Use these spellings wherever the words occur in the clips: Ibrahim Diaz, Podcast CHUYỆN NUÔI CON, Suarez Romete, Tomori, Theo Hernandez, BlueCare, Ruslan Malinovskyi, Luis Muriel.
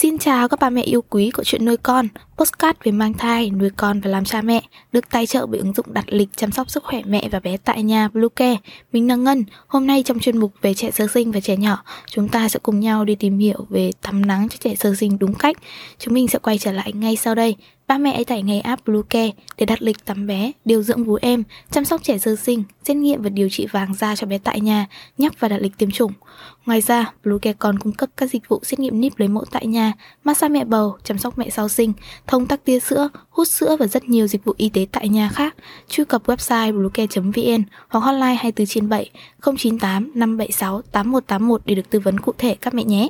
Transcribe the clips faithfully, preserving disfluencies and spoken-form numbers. Xin chào các bà mẹ yêu quý của Chuyện Nuôi Con, podcast về mang thai, nuôi con và làm cha mẹ, được tài trợ bởi ứng dụng đặt lịch chăm sóc sức khỏe mẹ và bé tại nhà BlueCare. Mình là Ngân. Hôm nay trong chuyên mục về trẻ sơ sinh và trẻ nhỏ, chúng ta sẽ cùng nhau đi tìm hiểu về tắm nắng cho trẻ sơ sinh đúng cách. Chúng mình sẽ quay trở lại ngay sau đây. Ba mẹ hãy tải ngay app BlueCare để đặt lịch tắm bé, điều dưỡng vú em, chăm sóc trẻ sơ sinh, xét nghiệm và điều trị vàng da cho bé tại nhà, nhắc và đặt lịch tiêm chủng. Ngoài ra, BlueCare còn cung cấp các dịch vụ xét nghiệm níp lấy mẫu tại nhà, massage mẹ bầu, chăm sóc mẹ sau sinh, thông tắc tia sữa, hút sữa và rất nhiều dịch vụ y tế tại nhà khác. Truy cập website bluecare chấm vn hoặc hotline hai mươi bốn trên bảy không chín tám năm bảy sáu tám một tám một để được tư vấn cụ thể các mẹ nhé.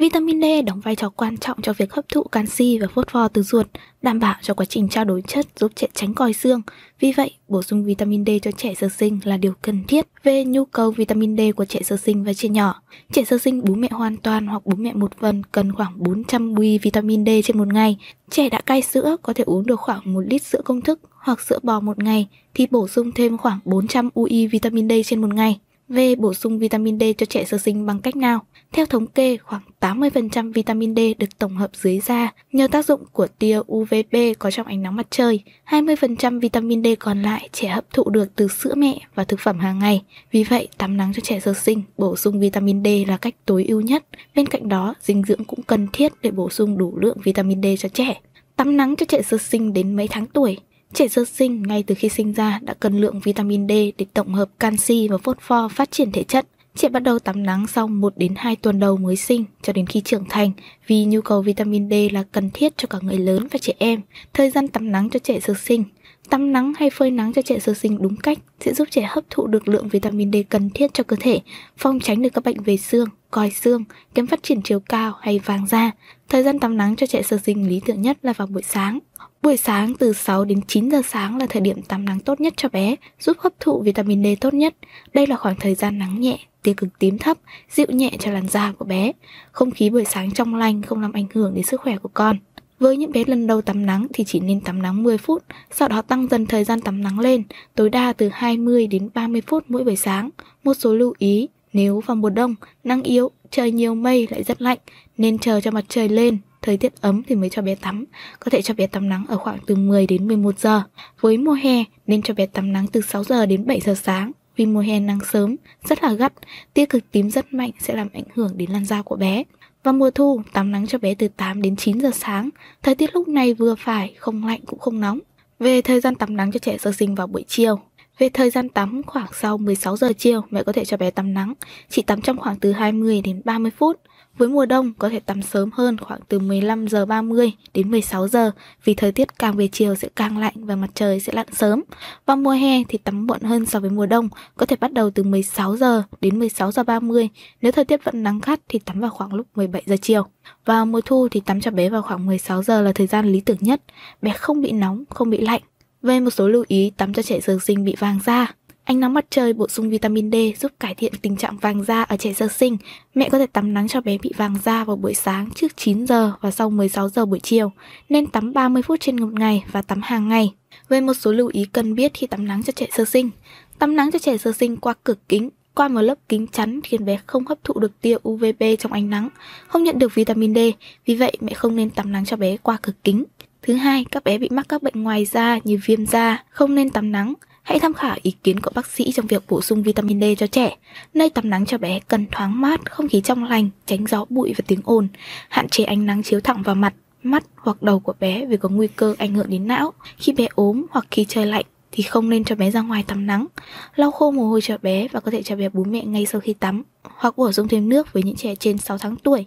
Vitamin D đóng vai trò quan trọng cho việc hấp thụ canxi và phốt pho từ ruột, đảm bảo cho quá trình trao đổi chất giúp trẻ tránh còi xương. Vì vậy, bổ sung vitamin D cho trẻ sơ sinh là điều cần thiết về nhu cầu vitamin D của trẻ sơ sinh và trẻ nhỏ. Trẻ sơ sinh bú mẹ hoàn toàn hoặc bú mẹ một phần cần khoảng bốn trăm mi-li-gam vitamin D trên một ngày. Trẻ đã cai sữa có thể uống được khoảng một lít sữa công thức hoặc sữa bò một ngày thì bổ sung thêm khoảng bốn trăm u-i vitamin D trên một ngày. Về bổ sung vitamin D cho trẻ sơ sinh bằng cách nào? Theo thống kê, khoảng tám mươi phần trăm vitamin D được tổng hợp dưới da nhờ tác dụng của tia u vê bê có trong ánh nắng mặt trời. hai mươi phần trăm vitamin D còn lại trẻ hấp thụ được từ sữa mẹ và thực phẩm hàng ngày. Vì vậy, tắm nắng cho trẻ sơ sinh, bổ sung vitamin D là cách tối ưu nhất. Bên cạnh đó, dinh dưỡng cũng cần thiết để bổ sung đủ lượng vitamin D cho trẻ. Tắm nắng cho trẻ sơ sinh đến mấy tháng tuổi? Trẻ sơ sinh ngay từ khi sinh ra đã cần lượng vitamin D để tổng hợp canxi và phốt pho phát triển thể chất. Trẻ bắt đầu tắm nắng sau một đến hai tuần đầu mới sinh cho đến khi trưởng thành vì nhu cầu vitamin D là cần thiết cho cả người lớn và trẻ em. Thời gian tắm nắng cho trẻ sơ sinh. Tắm nắng hay phơi nắng cho trẻ sơ sinh đúng cách sẽ giúp trẻ hấp thụ được lượng vitamin D cần thiết cho cơ thể, phòng tránh được các bệnh về xương, còi xương, kém phát triển chiều cao hay vàng da. Thời gian tắm nắng cho trẻ sơ sinh lý tưởng nhất là vào buổi sáng. Buổi sáng từ sáu đến chín giờ sáng là thời điểm tắm nắng tốt nhất cho bé, giúp hấp thụ vitamin D tốt nhất. Đây là khoảng thời gian nắng nhẹ, tia cực tím thấp, dịu nhẹ cho làn da của bé. Không khí buổi sáng trong lành không làm ảnh hưởng đến sức khỏe của con. Với những bé lần đầu tắm nắng thì chỉ nên tắm nắng mười phút, sau đó tăng dần thời gian tắm nắng lên, tối đa từ hai mươi đến ba mươi phút mỗi buổi sáng. Một số lưu ý, nếu vào mùa đông, nắng yếu, trời nhiều mây lại rất lạnh, nên chờ cho mặt trời lên, thời tiết ấm thì mới cho bé tắm. Có thể cho bé tắm nắng ở khoảng từ mười đến mười một giờ. Với mùa hè, nên cho bé tắm nắng từ sáu giờ đến bảy giờ sáng. Vì mùa hè nắng sớm, rất là gắt, tia cực tím rất mạnh sẽ làm ảnh hưởng đến làn da của bé. Vào mùa thu, tắm nắng cho bé từ tám đến chín giờ sáng. Thời tiết lúc này vừa phải, không lạnh cũng không nóng. Về thời gian tắm nắng cho trẻ sơ sinh vào buổi chiều. Về thời gian tắm, khoảng sau mười sáu giờ chiều mẹ có thể cho bé tắm nắng, chỉ tắm trong khoảng từ hai mươi đến ba mươi phút. Với mùa đông có thể tắm sớm hơn khoảng từ mười lăm giờ ba mươi đến mười sáu giờ vì thời tiết càng về chiều sẽ càng lạnh và mặt trời sẽ lặn sớm. Vào mùa hè thì tắm muộn hơn so với mùa đông, có thể bắt đầu từ mười sáu giờ đến mười sáu giờ ba mươi. Nếu thời tiết vẫn nắng gắt thì tắm vào khoảng lúc mười bảy giờ chiều. Vào mùa thu thì tắm cho bé vào khoảng mười sáu giờ là thời gian lý tưởng nhất, bé không bị nóng, không bị lạnh. Về một số lưu ý tắm cho trẻ sơ sinh bị vàng da. Ánh nắng mặt trời bổ sung vitamin D giúp cải thiện tình trạng vàng da ở trẻ sơ sinh. Mẹ có thể tắm nắng cho bé bị vàng da vào buổi sáng trước chín giờ và sau mười sáu giờ buổi chiều. Nên tắm ba mươi phút trên một ngày và tắm hàng ngày. Về một số lưu ý cần biết khi tắm nắng cho trẻ sơ sinh. Tắm nắng cho trẻ sơ sinh qua cửa kính, qua một lớp kính chắn khiến bé không hấp thụ được tia u vê bê trong ánh nắng, không nhận được vitamin D. Vì vậy mẹ không nên tắm nắng cho bé qua cửa kính. Thứ hai, các bé bị mắc các bệnh ngoài da như viêm da không nên tắm nắng. Hãy tham khảo ý kiến của bác sĩ trong việc bổ sung vitamin D cho trẻ. Nơi tắm nắng cho bé cần thoáng mát, không khí trong lành, tránh gió bụi và tiếng ồn, hạn chế ánh nắng chiếu thẳng vào mặt, mắt hoặc đầu của bé vì có nguy cơ ảnh hưởng đến não. Khi bé ốm hoặc khi trời lạnh thì không nên cho bé ra ngoài tắm nắng. Lau khô mồ hôi cho bé và có thể cho bé bú mẹ ngay sau khi tắm hoặc bổ sung thêm nước với những trẻ trên sáu tháng tuổi.